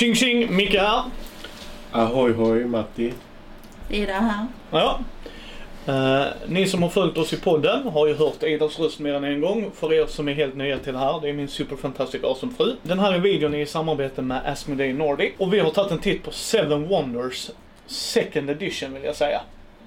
Tjing tjing, Micke här. Ahoj hoj, Matti. Ida här. Ja. Ni som har följt oss i podden har ju hört Idas röst mer än en gång. För er som är helt nya till det här, det är min superfantastisk awesome fru. Den här videon är i samarbete med Asmodee Nordic. Och vi har tagit en titt på Seven Wonders second edition, vill jag säga.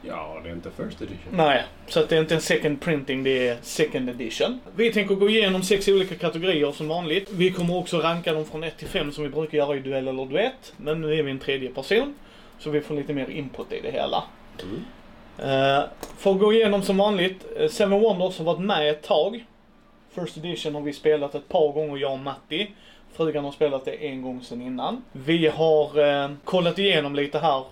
Ja, det är inte first edition. Nej, så att det är inte en second printing, det är second edition. Vi tänker gå igenom 6 olika kategorier som vanligt. Vi kommer också ranka dem från 1 till 5 som vi brukar göra i duell eller duett. Men nu är vi en tredje person, så vi får lite mer input i det hela. Mm. För att gå igenom som vanligt, Seven Wonders har varit med ett tag. First edition har vi spelat ett par gånger, jag och Matti. Frugan har spelat det en gång sedan innan. Vi har kollat igenom lite här.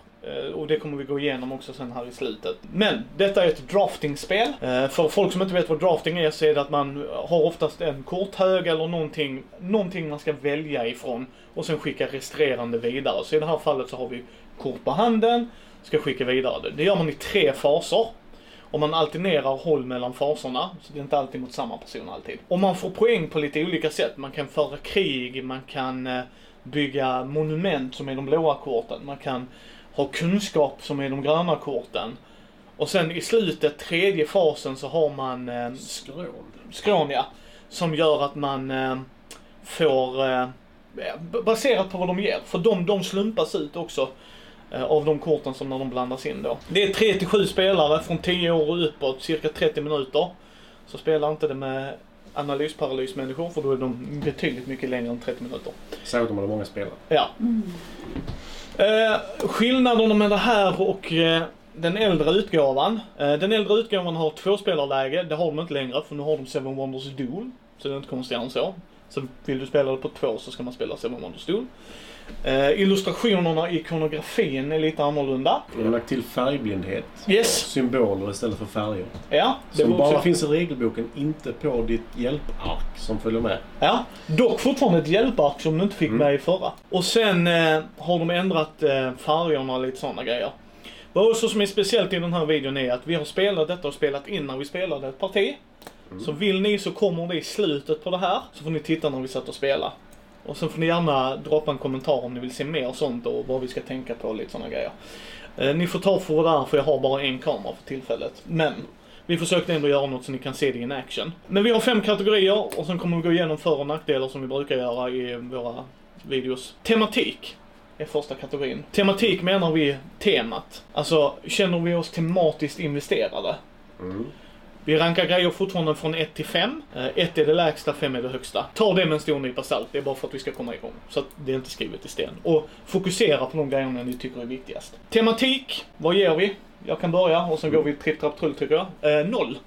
Och det kommer vi gå igenom också sen här i slutet. Men detta är ett draftingspel. För folk som inte vet vad drafting är, så är det att man har oftast en korthög eller någonting man ska välja ifrån och sen skicka resterande vidare. Så i det här fallet så har vi kort på handen, ska skicka vidare. Det gör man i 3 faser. Och man alternerar håll mellan faserna, så det är inte alltid mot samma person alltid. Och man får poäng på lite olika sätt. Man kan föra krig, man kan bygga monument som är de blåa korten, man kan har kunskap som är de gröna korten. Och sen i slutet, 3:e fasen, så har man skrån, ja, som gör att man får baserat på vad de ger. För de slumpas ut också av de korten som när de blandas in då. Det är 3-7 spelare från 10 år och uppåt, cirka 30 minuter. Så spelar inte det med analysparalysmänniskor, för då är de betydligt mycket längre än 30 minuter. Så de har många spelare. Ja. Mm. Skillnaden mellan det här och den äldre utgåvan. Den äldre utgåvan har 2 spelarläge. Det har de inte längre, för nu har de Seven Wonders Duel. Så det är inte konstigare än så. Så vill du spela det på 2, så ska man spela Seven Wonders Duel. Illustrationerna i ikonografin är lite annorlunda. De har lagt till färgblindhet. Yes. Symboler istället för färger. Ja, det som bara finns i regelboken, inte på ditt hjälpark som följer med. Ja, dock fortfarande ett hjälpark som du inte fick med i förra. Och sen har de ändrat färgerna och lite sådana grejer. Vad också som är speciellt i den här videon är att vi har spelat detta och spelat innan vi spelade ett parti. Mm. Så vill ni, så kommer det i slutet på det här. Så får ni titta när vi satt och spela. Och sen får ni gärna droppa en kommentar om ni vill se mer och sånt och vad vi ska tänka på och lite sådana grejer. Ni får ta för det här, för jag har bara en kamera för tillfället. Men vi försökte ändå göra något så ni kan se det in action. Men vi har 5 kategorier och sen kommer vi gå igenom för- och nackdelar som vi brukar göra i våra videos. Tematik är första kategorin. Tematik menar vi temat. Alltså, känner vi oss tematiskt investerade? Mm. Vi rankar grejer fortfarande från 1 till 5. 1 är det lägsta, 5 är det högsta. Ta det med en stor nypa salt, det är bara för att vi ska komma igång. Så att det är inte skrivet i sten. Och fokusera på de grejerna ni tycker är viktigast. Tematik, vad ger vi? Jag kan börja och sen går vi tripp, trapp, trull tycker jag. 0.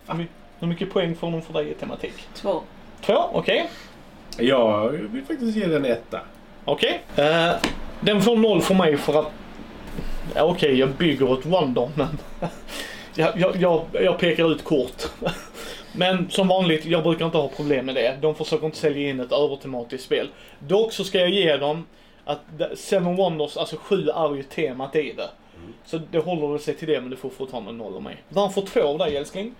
Hur mycket poäng får någon för dig i tematik? 2. 2, okej. Okay. Ja, jag vill faktiskt ge den 1. Okej. Okay. Den får 0 för mig för att... Ja, okej, okay, jag bygger ett wonder, men... Jag pekar ut kort. Men som vanligt, jag brukar inte ha problem med det. De försöker inte sälja in ett övertematiskt spel. Dock så ska jag ge dem att Seven Wonders, alltså 7, är ju temat i det. Så det håller sig till det, men du får fortfarande 0 av mig. Varför 2 av dig, älskling?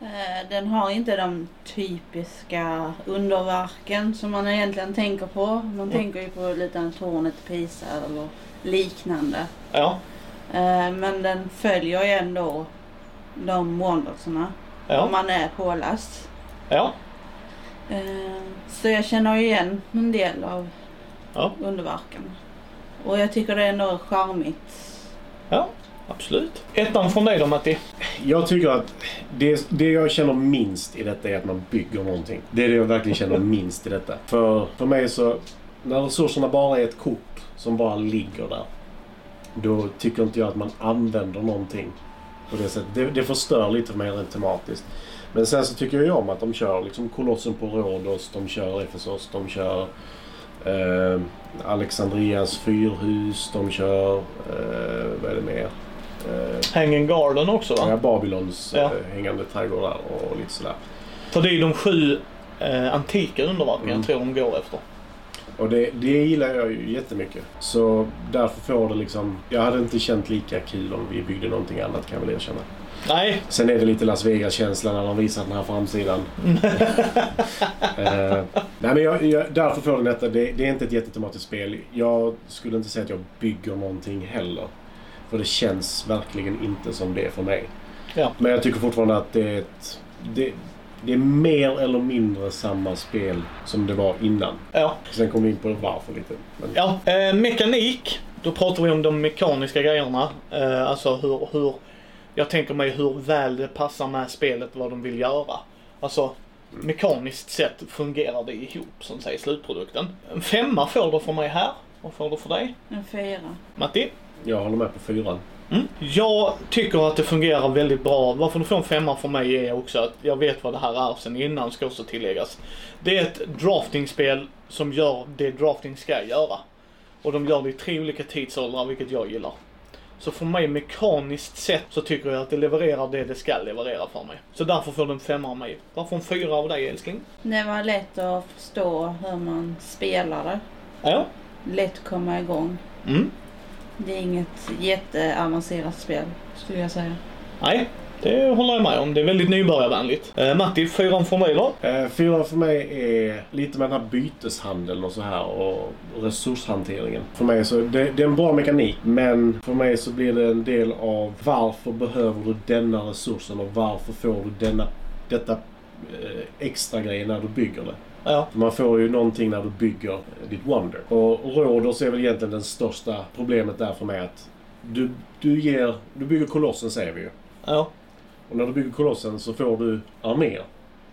Den har inte de typiska underverken som man egentligen tänker på. Man tänker ju på lite tornet Pisa eller liknande. Ja. Men den följer ju ändå de wonderserna, om man är påläst. Ja. Så jag känner igen en del av underverken. Och jag tycker det är ändå charmigt. Ja, absolut. 1 från dig då, Matti? Jag tycker att det jag känner minst i detta är att man bygger någonting. Det är det jag verkligen känner minst i detta. För mig så, när resurserna bara är ett kort som bara ligger där, då tycker inte jag att man använder någonting. På det sättet. Det förstör lite för mig rent tematiskt. Men sen så tycker jag om att de kör liksom Kolossen på Rhodos, de kör Efesos, de kör Alexandrias fyrhus, de kör vad är det mer? Hanging Garden också, va? Ja, Babylons hängande trädgårdar och lite sådär. För det är de 7 antika underverken jag tror de går efter. Och det gillar jag ju jättemycket. Så därför får det liksom... Jag hade inte känt lika kul om vi byggde någonting annat, kan jag väl erkänna. Nej. Sen är det lite Las Vegas-känslan när de visar den här framsidan. Nej, men därför får det detta. Det är inte ett jättetematiskt spel. Jag skulle inte säga att jag bygger någonting heller. För det känns verkligen inte som det är för mig. Ja. Men jag tycker fortfarande att det är ett... Det är mer eller mindre samma spel som det var innan. Ja. Sen kom vi in på det varför lite. Men... Ja, mekanik. Då pratar vi om de mekaniska grejerna. Alltså hur... Jag tänker mig hur väl det passar med spelet, vad de vill göra. Alltså, mekaniskt sett fungerar det ihop, som säger slutprodukten. En 5 får du för mig här. Vad får du för dig? En 4. Matti? Jag håller med på 4. Mm. Jag tycker att det fungerar väldigt bra. Varför du får en 5 för mig är också att jag vet vad det här är sen innan, ska också tilläggas. Det är ett draftingspel som gör det drafting ska göra. Och de gör det i 3 olika tidsåldrar, vilket jag gillar. Så för mig mekaniskt sett så tycker jag att det levererar det ska leverera för mig. Så därför får den 5 av mig. Varför en 4 av dig, älskling? Det var lätt att förstå hur man spelar det. Ja. Lätt att komma igång. Mm. Det är inget jätteavancerat spel, skulle jag säga. Nej, det håller jag med om. Det är väldigt nybörjarvänligt. Matti, 4 för mig då? 4 för mig är lite med den här byteshandeln och så här och resurshanteringen. För mig så, det är en bra mekanik, men för mig så blir det en del av varför behöver du denna resursen och varför får du detta extra grej när du bygger det. Ja. Man får ju någonting när du bygger ditt Wonder. Och Råders är väl egentligen det största problemet där för mig att du bygger kolossen, säger vi ju. Ja. Och när du bygger kolossen så får du arméer.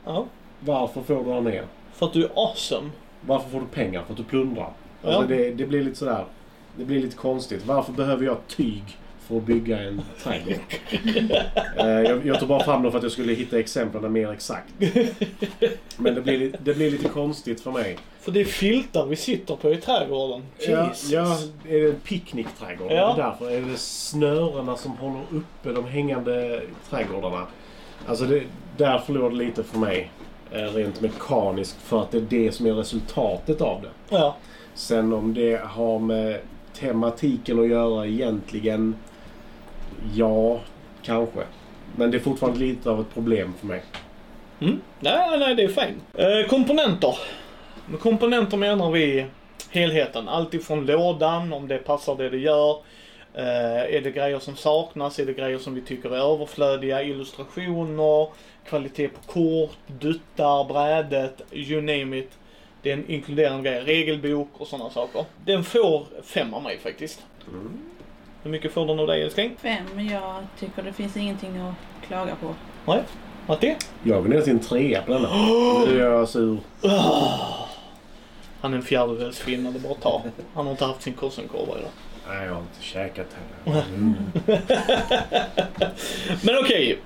Ja. Varför får du arméer? För att du är awesome. Varför får du pengar? För att du plundrar. Ja. Alltså det blir lite sådär, det blir lite konstigt. Varför behöver jag tyg för att bygga en trädgård? Jag tog bara fram dem för att jag skulle hitta exemplen mer exakt. Men det blir lite konstigt för mig. För det är filtar vi sitter på i trädgården. Ja, är det en picknickträdgård? Ja. Därför är det snörena som håller uppe de hängande trädgårdarna. Alltså där förlorar det lite för mig rent mekaniskt för att det är det som är resultatet av det. Ja. Sen om det har med tematiken att göra egentligen, ja, kanske. Men det är fortfarande lite av ett problem för mig. Mm. Nej, det är fint. Komponenter. Med komponenter menar vi helheten. Allt ifrån lådan, om det passar det gör. Är det grejer som saknas? Är det grejer som vi tycker är överflödiga? Illustrationer, kvalitet på kort, duttar, brädet, you name it. Det är en inkluderande grej, regelbok och sådana saker. Den får 5 av mig faktiskt. Mm. Hur mycket får den av dig, älskling? 5, jag tycker det finns ingenting att klaga på. Nej, Matti? Jag vill nästan 3 på den här. Nu är jag sur. Han är en fjärdedelsfinnare, det bara ta. Han har inte haft sin korsenkorva idag. Nej, jag har inte käkat heller. Mm. Men okej,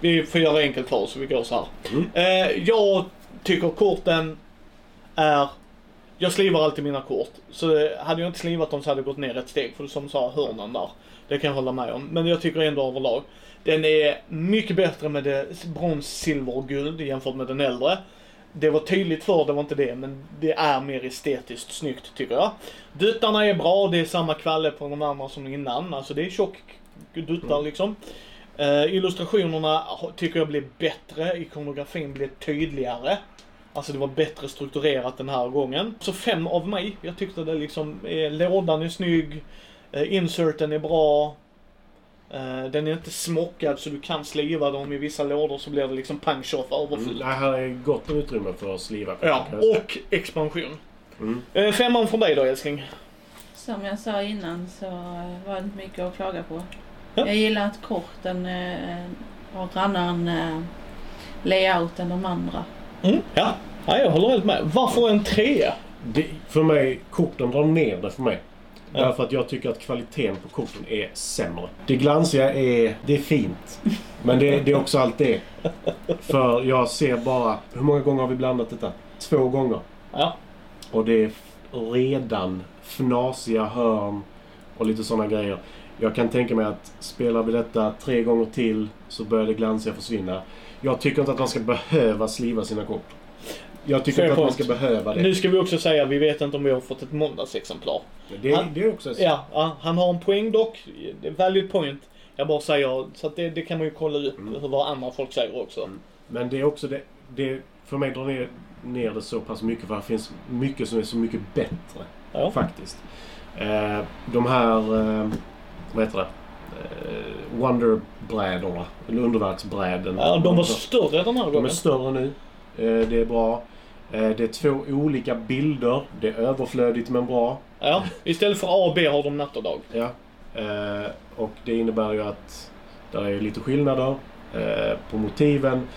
vi får göra enkelt för oss så vi går så här. Mm. Jag tycker korten är... Jag slivar alltid mina kort. Så hade jag inte slivat dem så hade jag gått ner ett steg. För som sa hörnan där. Det kan jag hålla med om. Men jag tycker ändå överlag. Den är mycket bättre med det brons, silver och guld jämfört med den äldre. Det var tydligt för det var inte det. Men det är mer estetiskt snyggt tycker jag. Duttarna är bra. Det är samma kvalle på de andra som innan. Alltså det är tjock duttar liksom. Illustrationerna tycker jag blev bättre. Ikonografin blev tydligare. Alltså det var bättre strukturerat den här gången. Så 5 av mig. Jag tyckte det liksom, lådan är snygg. Inserten är bra. Den är inte smockad så du kan sliva dem i vissa lådor så blir det liksom punch-off överfyllt. Det här är gott utrymme för att sliva. Ja, och expansion. 5 från dig då, älskling. Som jag sa innan så var det inte mycket att klaga på. Ja. Jag gillar att korten har en annan layout än de andra. Mm. Ja. Ja, jag håller helt med. Varför en 3? För mig, korten drar ner det för mig. Ja. Därför att jag tycker att kvaliteten på korten är sämre. Det glansiga det är fint. Men det är också allt det. För jag ser bara, hur många gånger har vi blandat detta? 2 gånger. Ja. Och det är redan fnasiga hörn och lite sådana grejer. Jag kan tänka mig att spelar vi detta 3 gånger till så börjar det glansiga försvinna. Jag tycker inte att man ska behöva sliva sina kort. Jag tycker inte att man ska behöva det. Nu ska vi också säga att vi vet inte om vi har fått ett måndagsexemplar. Det är också så. Ja, han har en poäng dock. Valid point. Jag bara säger, så att det kan man ju kolla upp vad andra folk säger också. Mm. Men det är också det för mig drar ner det så pass mycket, för det finns mycket som är så mycket bättre faktiskt. De här vad heter det? Wonderbrädorna eller underverksbräden. Ja, de var större den här gången. De är större nu. Det är bra. Det är två olika bilder. Det är överflödigt men bra. Ja, istället för A och B har de natt och dag. Ja. Och det innebär ju att där är lite skillnader på motiven.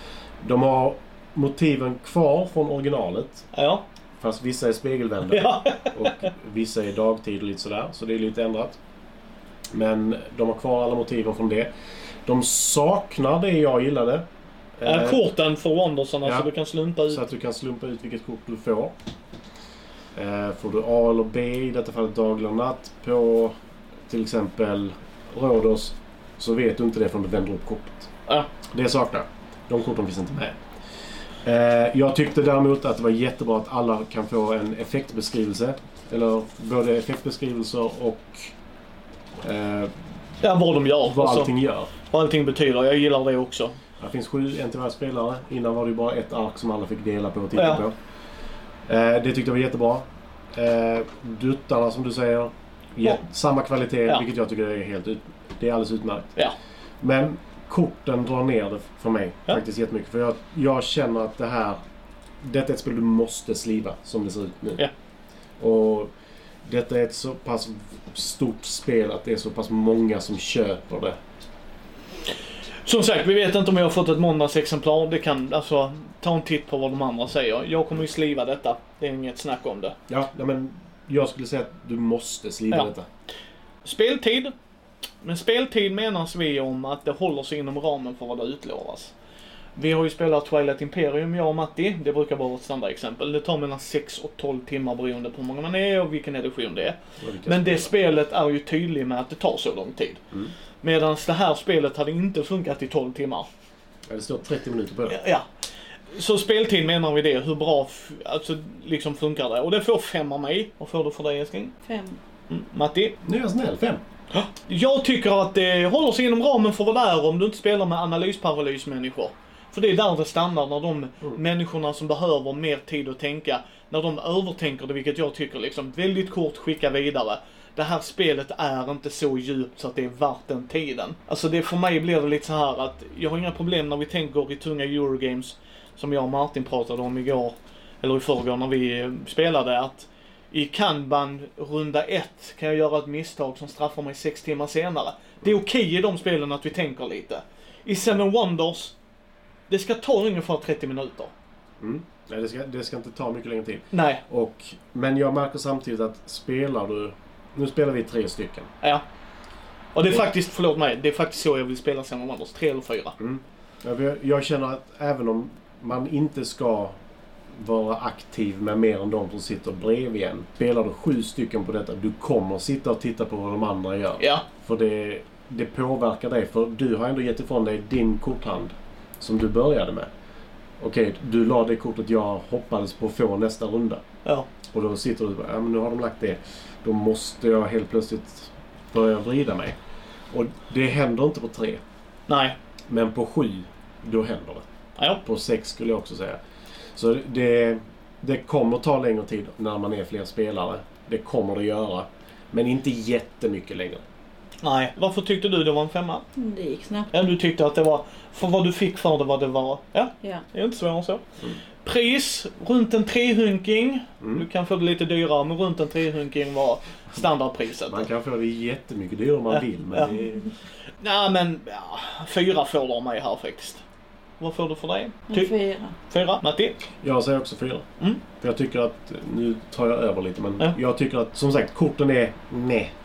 De har motiven kvar från originalet. Ja. Fast vissa är spegelvända och vissa är dagtid och lite sådär. Så det är lite ändrat. Men de har kvar alla motiven från det. De saknar det jag gillade. Korten för Wondersarna så du kan slumpa ut. Så att du kan slumpa ut vilket kort du får. Får du A eller B, i detta fallet dag eller natt, på till exempel Rhodos, så vet du inte det från du vänder upp kortet. Det saknar. De korten finns inte med. Jag tyckte däremot att det var jättebra att alla kan få en effektbeskrivelse. Eller både effektbeskrivelser och vad de gör. Vad allting gör. Vad allting betyder. Jag gillar det också. Det finns 7 NTV-spelare. Innan var det bara ett ark som alla fick dela på och titta på. Det tyckte jag var jättebra. Duttarna som du säger. Samma kvalitet, vilket jag tycker är helt det är alldeles utmärkt. Men korten drar ner det för mig faktiskt jättemycket. För jag känner att detta är ett spel du måste sliva som det ser ut nu. Och detta är ett så pass stort spel att det är så pass många som köper det. Som sagt, vi vet inte om jag har fått ett måndagsexemplar. Det kan, alltså, ta en titt på vad de andra säger. Jag kommer ju sliva detta. Det är inget snack om det. Ja, men jag skulle säga att du måste sliva detta. Speltid. Men speltid menas vi om att det håller sig inom ramen för vad det utlovas. Vi har ju spelat Twilight Imperium, jag och Matti. Det brukar vara vårt standardexempel. Det tar mellan 6 och 12 timmar beroende på hur många man är och vilken edition det är. Men det spelet är ju tydligt med att det tar så lång tid. Medan det här spelet hade inte funkat i 12 timmar. Det står 30 minuter på det. Ja. Så speltid menar vi det. Hur bra liksom funkar det. Och det får 5 av mig. Vad får du för dig, älskling? 5. Matti? Nu är jag snäll. 5. Jag tycker att det håller sig inom ramen för vad det är om du inte spelar med analysparalysmänniskor. För det är där det stannar när de människorna som behöver mer tid att tänka, när de övertänker det, vilket jag tycker liksom väldigt kort skicka vidare. Det här spelet är inte så djupt så att det är värt den tiden. Alltså det, för mig blir det lite så här att jag har inga problem när vi tänker i tunga Eurogames som jag och Martin pratade om igår eller i förrgår när vi spelade, att i Kanban runda 1 kan jag göra ett misstag som straffar mig 6 timmar senare. Det är okej i de spelen att vi tänker lite. I Seven Wonders, det ska ta ungefär 30 minuter. Nej, det ska inte ta mycket längre tid. Nej. Men jag märker samtidigt att nu spelar vi 3 stycken. Ja. Och det är faktiskt, förlåt mig, det är faktiskt så jag vill spela Seven Wonders, 3 eller 4. Jag känner att även om man inte ska vara aktiv med mer än de som sitter bredvid en. Spelar du 7 stycken på detta, du kommer sitta och titta på vad de andra gör. Ja. För det påverkar dig, för du har ändå gett ifrån dig din korthand som du började med. Okej, du la det kortet jag hoppades på att få nästa runda. Ja. Och då sitter du och bara, men nu har de lagt det. Då måste jag helt plötsligt börja vrida mig. Och det händer inte på 3. Nej. Men på 7, då händer det. Ja. På 6 skulle jag också säga. Så det kommer ta längre tid när man är fler spelare. Det kommer det göra. Men inte jättemycket längre. Nej. Varför tyckte du det var en 5? Det gick snabbt. Ja, du tyckte att det var... För vad du fick för det var det var. Ja. Det är inte svårare så. Pris, runt en 3-hunking. Du kan få det lite dyrare, men runt en 3-hunking var standardpriset. Man kan få det jättemycket dyrare om man vill. Men nej, men 4 får du av mig här faktiskt. Vad får du för dig? 4. Matti? Jag säger också 4. För jag tycker att, nu tar jag över lite, men jag tycker att, som sagt, korten är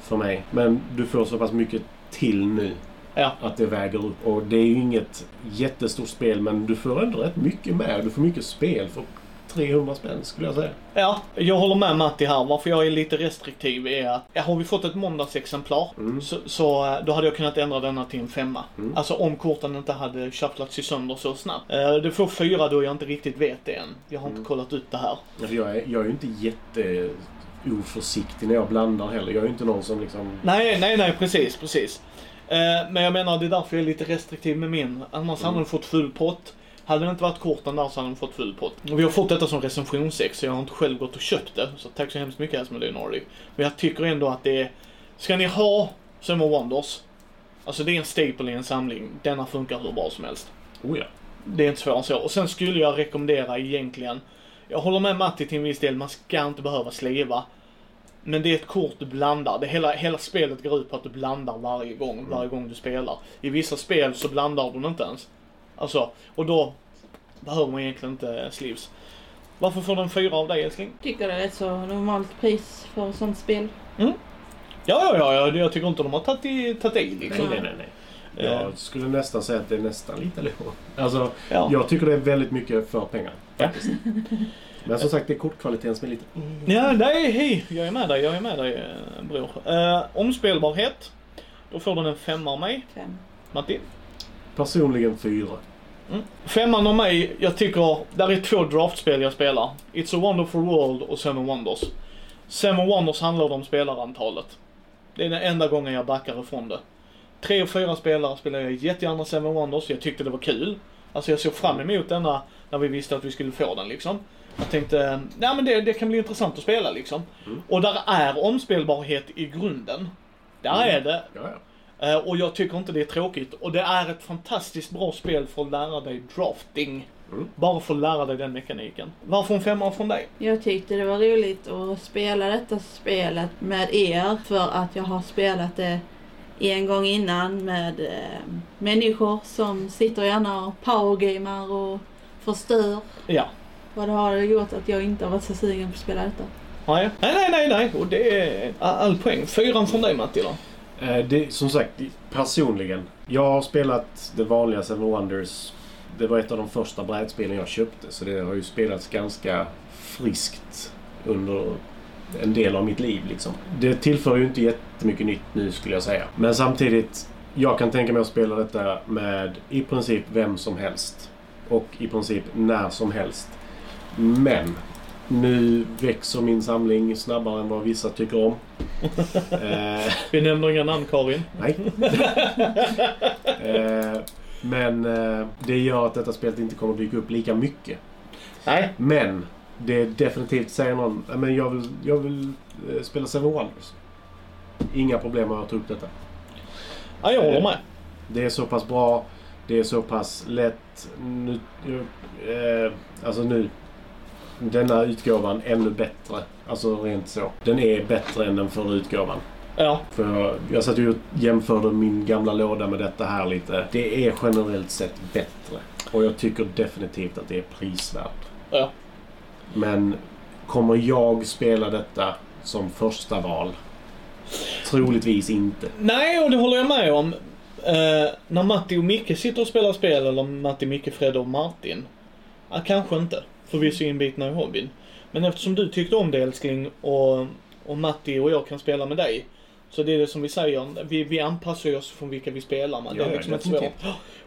för mig. Men du får så pass mycket till nu att det väger upp. Och det är ju inget jättestort spel, men du får ändå rätt mycket med. Du får mycket spel för 300 spänn skulle jag säga. Ja, jag håller med Matti här. Varför jag är lite restriktiv är att har vi fått ett måndagsexemplar så då hade jag kunnat ändra denna till en 5. Alltså om korten inte hade shufflat sig sönder så snabbt. Det får 4 då jag inte riktigt vet det än. Jag har inte kollat ut det här. Jag är ju inte jätteoförsiktig när jag blandar heller. Jag är ju inte någon som liksom... Nej, precis. Men jag menar det är därför jag är lite restriktiv med min. Annars hade de fått full pott. Hade det inte varit korten där så hade de fått full pott. Vi har fått detta som recensionsex så jag har inte själv gått och köpt det. Så tack så hemskt mycket Asmodee Nordic. Men jag tycker ändå att det är... Ska ni ha Seven Wonders? Alltså det är en staple i en samling. Denna funkar hur bra som helst. Oh ja. Det är inte svårt så. Och sen skulle jag rekommendera egentligen... Jag håller med Matti till en viss del. Man ska inte behöva sliva. Men det är ett kort du blandar. Det hela spelet går ut på att du blandar varje gång du spelar. I vissa spel så blandar du inte ens. Alltså, och då behöver man egentligen inte sleeves. Varför får den 4 av dig, älskling? Tycker det är ett så normalt pris för sånt spel. Mm. Ja, jag tycker inte de har tagit i liksom. Nej. Jag skulle nästan säga att det är nästan lite lågt. Alltså, jag tycker det är väldigt mycket för pengar. Faktiskt. Men som sagt, det är kortkvaliteten som är lite... Ja, nej, hej! Jag är med dig, bror. Omspelbarhet. Då får den en 5 av mig. 5. Matti? Personligen 4. 5 av mig, jag tycker... Där är 2 draftspel jag spelar. It's a Wonderful World och Seven Wonders. Seven Wonders handlar om spelarantalet. Det är den enda gången jag backar ifrån det. 3 och 4 spelare spelar jag jättegärna Seven Wonders. Jag tyckte det var kul. Alltså jag såg fram emot denna när vi visste att vi skulle få den liksom. Jag tänkte, nej men det kan bli intressant att spela liksom. Och där är omspelbarhet i grunden. Där är det. Ja. Och jag tycker inte det är tråkigt. Och det är ett fantastiskt bra spel för att lära dig drafting. Bara för att lära dig den mekaniken. Varför en 5 från dig? Jag tyckte det var roligt att spela detta spelet med er. För att jag har spelat det en gång innan med människor som sitter gärna och powergamar och förstör. Ja. Vad har det gjort att jag inte har varit så sugen på att spela detta? Nej. Och det är all poäng. 4 från dig, Matti, då? Som sagt, personligen. Jag har spelat det vanliga Seven Wonders. Det var ett av de första brädspelen jag köpte. Så det har ju spelats ganska friskt under en del av mitt liv. Liksom. Det tillför ju inte jättemycket nytt nu, skulle jag säga. Men samtidigt, jag kan tänka mig att spela detta med i princip vem som helst. Och i princip när som helst. Men nu växer min samling snabbare än vad vissa tycker om. Vi nämner inga namn, Karin. Nej. Men det gör att detta spelet inte kommer att dyka upp lika mycket. Nej. Men det är definitivt, säger någon, men jag vill spela Seven Wonders. Inga problem med att ta upp detta. Ja, jag håller med. Det är så pass bra. Det är så pass lätt. Nu denna utgåvan ännu bättre. Alltså rent så. Den är bättre än den förra utgåvan. Ja. För jag satt ju och jämförde min gamla låda med detta här lite. Det är generellt sett bättre. Och jag tycker definitivt att det är prisvärt. Ja. Men kommer jag spela detta som första val? Troligtvis inte. Nej, och det håller jag med om. När Matti och Micke sitter och spelar spel, eller Matti, Micke, Fred och Martin. Kanske inte. För vi är så inbitna i hobbyn. Men eftersom du tyckte om det, älskling, och Matti och jag kan spela med dig, så det är det som vi säger. Vi anpassar oss från vilka vi spelar med. Det är liksom ett svårt.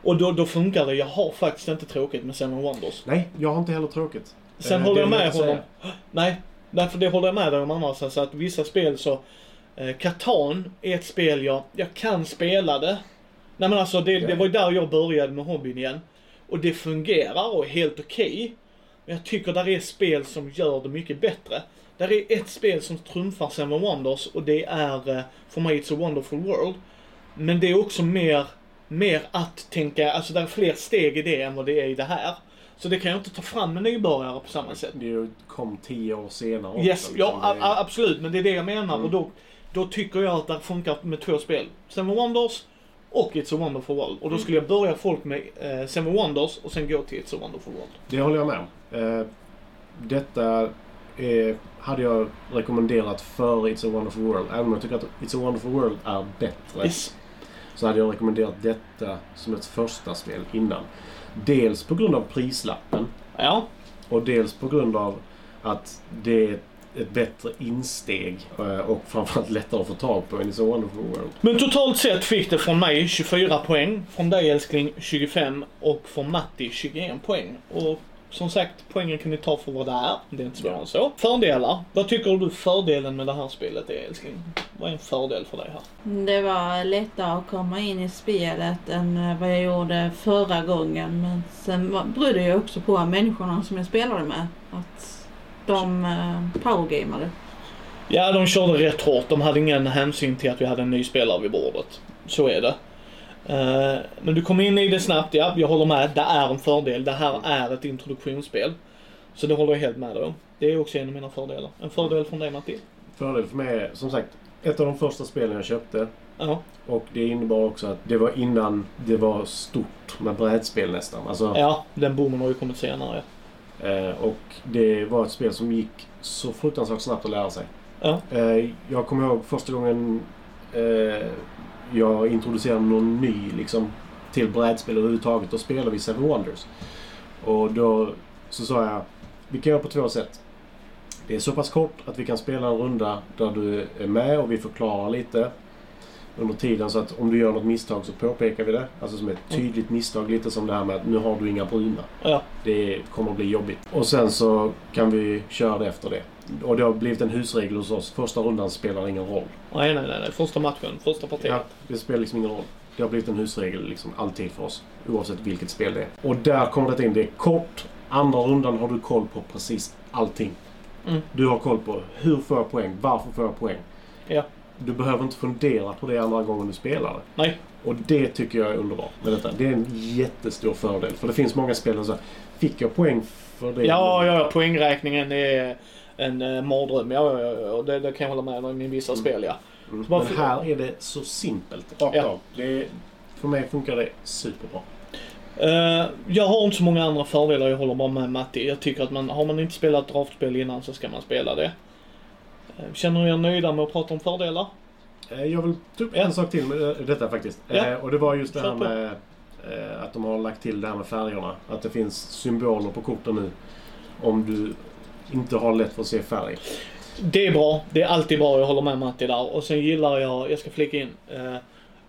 Och då funkar det. Jag har faktiskt inte tråkigt med Seven Wonders. Nej, jag har inte heller tråkigt. Sen håller jag med honom. Nej, därför det håller jag med dig om annars. Alltså att vissa spel så... Catan är ett spel jag kan spela det. Nej men alltså det var ju där jag började med hobbyn igen. Och det fungerar och är helt okej. Men jag tycker där är spel som gör det mycket bättre. Där är ett spel som trumfar Seven Wonders och det är för mig It's a Wonderful World. Men det är också mer att tänka, alltså där är fler steg i det än vad det är i det här. Så det kan jag inte ta fram en nybörjare på samma sätt. Det kom 10 år senare också. Yes, ja, absolut, men det är det jag menar. Och då tycker jag att det funkar med 2 spel. Seven Wonders och It's a Wonderful World. Och då skulle jag börja folk med Seven Wonders och sen gå till It's a Wonderful World. Det håller jag med om. Detta hade jag rekommenderat för It's a Wonderful World. Även om jag tycker att It's a Wonderful World är bättre. Yes. Så hade jag rekommenderat detta som ett första spel innan. Dels på grund av prislappen. Ja. Och dels på grund av att det är ett bättre insteg och framförallt lättare att få tag på än It's a Wonderful World. Men totalt sett fick det från mig 24 poäng, från dig älskling 25 och från Matti 21 poäng. Och som sagt, poängen kan ni ta för vad det är. Det är inte svårare än så. Fördelar. Vad tycker du fördelen med det här spelet är, älskling? Vad är en fördel för dig här? Det var lättare att komma in i spelet än vad jag gjorde förra gången. Men sen brydde jag också på människorna som jag spelade med. Att de powergamade. Ja, de körde rätt hårt. De hade ingen hänsyn till att vi hade en ny spelare vid bordet. Så är det. Men du kom in i det snabbt, ja, jag håller med, det är en fördel, det här är ett introduktionsspel. Så det håller jag helt med dig om. Det är också en av mina fördelar. En fördel från dig, Matti? Fördel för mig är, som sagt, ett av de första spelen jag köpte. Uh-huh. Och det innebar också att det var innan det var stort med brädspel nästan. Alltså, ja, den boomen har ju kommit senare. Och det var ett spel som gick så fruktansvärt snabbt att lära sig. Uh-huh. Jag kommer ihåg första gången jag introducerade någon ny liksom, till brädspel överhuvudtaget och spelade vid Seven Wonders. Och då så sa jag, vi kan göra på två sätt. Det är så pass kort att vi kan spela en runda där du är med och vi förklarar lite under tiden. Så att om du gör något misstag så påpekar vi det. Alltså som ett tydligt misstag, lite som det här med att nu har du inga bruna. Ja. Det kommer att bli jobbigt. Och sen så kan vi köra det efter det. Och det har blivit en husregel hos oss. Första rundan spelar ingen roll. Nej. Första matchen, första partiet. Ja, det spelar liksom ingen roll. Det har blivit en husregel liksom alltid för oss. Oavsett vilket spel det är. Och där kommer det in. Det är kort. Andra rundan har du koll på precis allting. Mm. Du har koll på hur får jag poäng, varför får jag poäng. Ja. Du behöver inte fundera på det andra gången du spelar det. Nej. Och det tycker jag är underbart med detta. Det är en jättestor fördel. För det finns många spelare som fick jag poäng för det? Ja, poängräkningen är en mardröm. Ja. Det kan jag hålla med om i vissa spel, ja. Mm. Men här är det så simpelt. Ja. För mig funkar det superbra. Jag har inte så många andra fördelar, jag håller bara med Matti. Jag tycker att har man inte spelat draftspel innan så ska man spela det. Känner du er nöjda med att prata om fördelar? Jag vill ta upp en sak till med detta faktiskt. Ja. Och det var just det här med att de har lagt till det här med färgerna. Att det finns symboler på korten nu om du inte har lätt för att se färg. Det är bra. Det är alltid bra. Jag håller med Matti där. Och sen gillar jag ska flika in,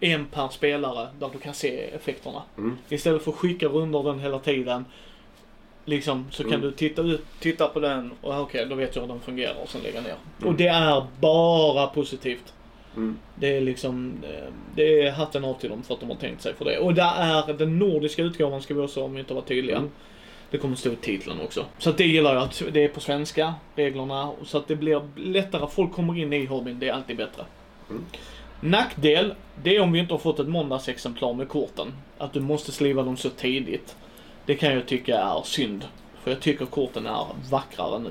en per spelare där du kan se effekterna. Mm. Istället för att skicka runt den hela tiden. Liksom, så kan du titta på den och okej, då vet jag hur den fungerar och sen lägga ner. Och det är bara positivt. Mm. Det är liksom, det är hatten av till dem för att de har tänkt sig för det. Och där är den nordiska utgåvan, ska vi också, om vi inte var tydliga. Mm. Det kommer stå i titeln också. Så att det gillar jag, att det är på svenska reglerna. Så att det blir lättare, folk kommer in i hobbyn, det är alltid bättre. Mm. Nackdel, det är om vi inte har fått ett måndagsexemplar med korten. Att du måste sliva dem så tidigt. Det kan jag tycka är synd. För jag tycker korten är vackrare nu.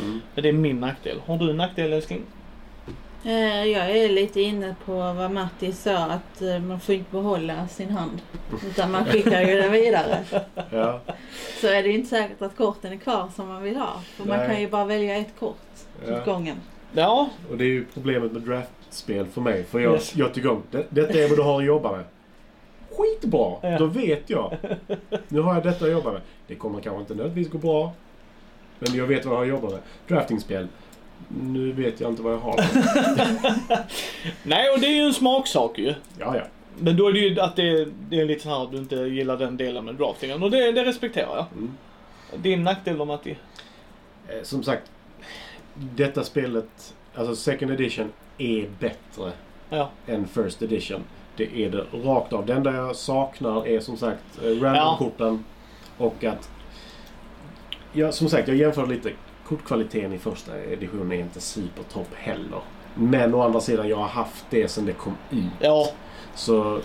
Mm. Men det är min nackdel. Har du en nackdel, älskling? Jag är lite inne på vad Matti sa. Att man får inte behålla sin hand. Utan man skickar ju den vidare. Ja. Så är det inte säkert att korten är kvar som man vill ha. För man kan ju bara välja ett kort åt gången. Ja. Och det är ju problemet med draftspel för mig. För jag tycker om detta är vad du har att jobba med. Skitbra, då vet jag. Nu har jag detta att jobba med. Det kommer kanske inte nödvändigtvis gå bra. Men jag vet vad jag har jobbat med. Draftingspel. Nu vet jag inte vad jag har. Nej, och det är ju en smaksak ju. Ja. Men då är det ju att det är lite så här att du inte gillar den delen med draftingen. Och det respekterar jag. Mm. Din nackdel då, Matti? Som sagt, detta spelet, alltså second edition, är bättre än first edition. Det är det rakt av. Det enda jag saknar är som sagt random-korten. Och att som sagt, jag jämför lite. Kortkvaliteten i första editionen är inte supertopp heller. Men å andra sidan, jag har haft det sedan det kom ut. Ja. Så...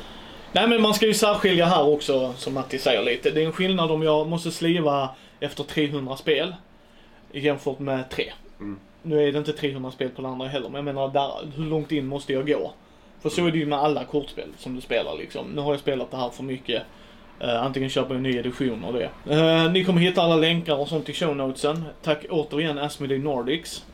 Nej, men man ska ju särskilja här också, som Matti säger lite. Det är en skillnad om jag måste sliva efter 300 spel jämfört med 3. Mm. Nu är det inte 300 spel på den andra heller. Men jag menar, hur långt in måste jag gå? För så är det ju med alla kortspel som du spelar liksom. Nu har jag spelat det här för mycket. Antingen köper en ny edition och det. Ni kommer hitta alla länkar och sånt i show notesen. Tack återigen Asmodee Nordics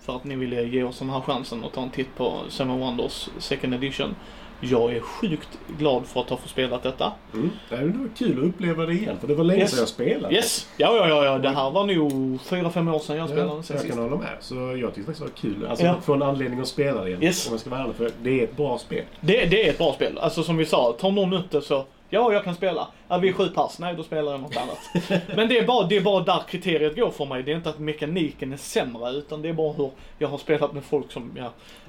för att ni ville ge oss den här chansen att ta en titt på Seven Wonders second edition. Jag är sjukt glad för att ha fått spela detta. Mm. Det är nog kul att uppleva det igen, för det var länge sedan jag spelade. Yes. Ja. Det här var nog 4-5 år sedan jag spelade. Ja, jag kan hålla med. Så jag tyckte faktiskt det var kul. Alltså att få en anledning att spela det igen. Yes. Om jag ska vara ärlig, för det är ett bra spel. Det är ett bra spel. Alltså som vi sa, tar någon ut det så... Ja, jag kan spela. Ja, vi är 7 pass. Nej, då spelar jag något annat. Men det är bara där kriteriet går för mig. Det är inte att mekaniken är sämre, utan det är bara hur jag har spelat med folk som...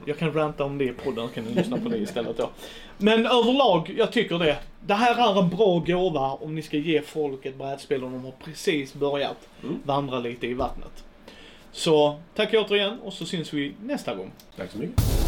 Jag kan ranta om det i podden, kan ni lyssna på det istället då. Men överlag, jag tycker det. Det här är en bra gåva om ni ska ge folk ett brädspel och de har precis börjat vandra lite i vattnet. Så tack återigen och så syns vi nästa gång. Tack så mycket.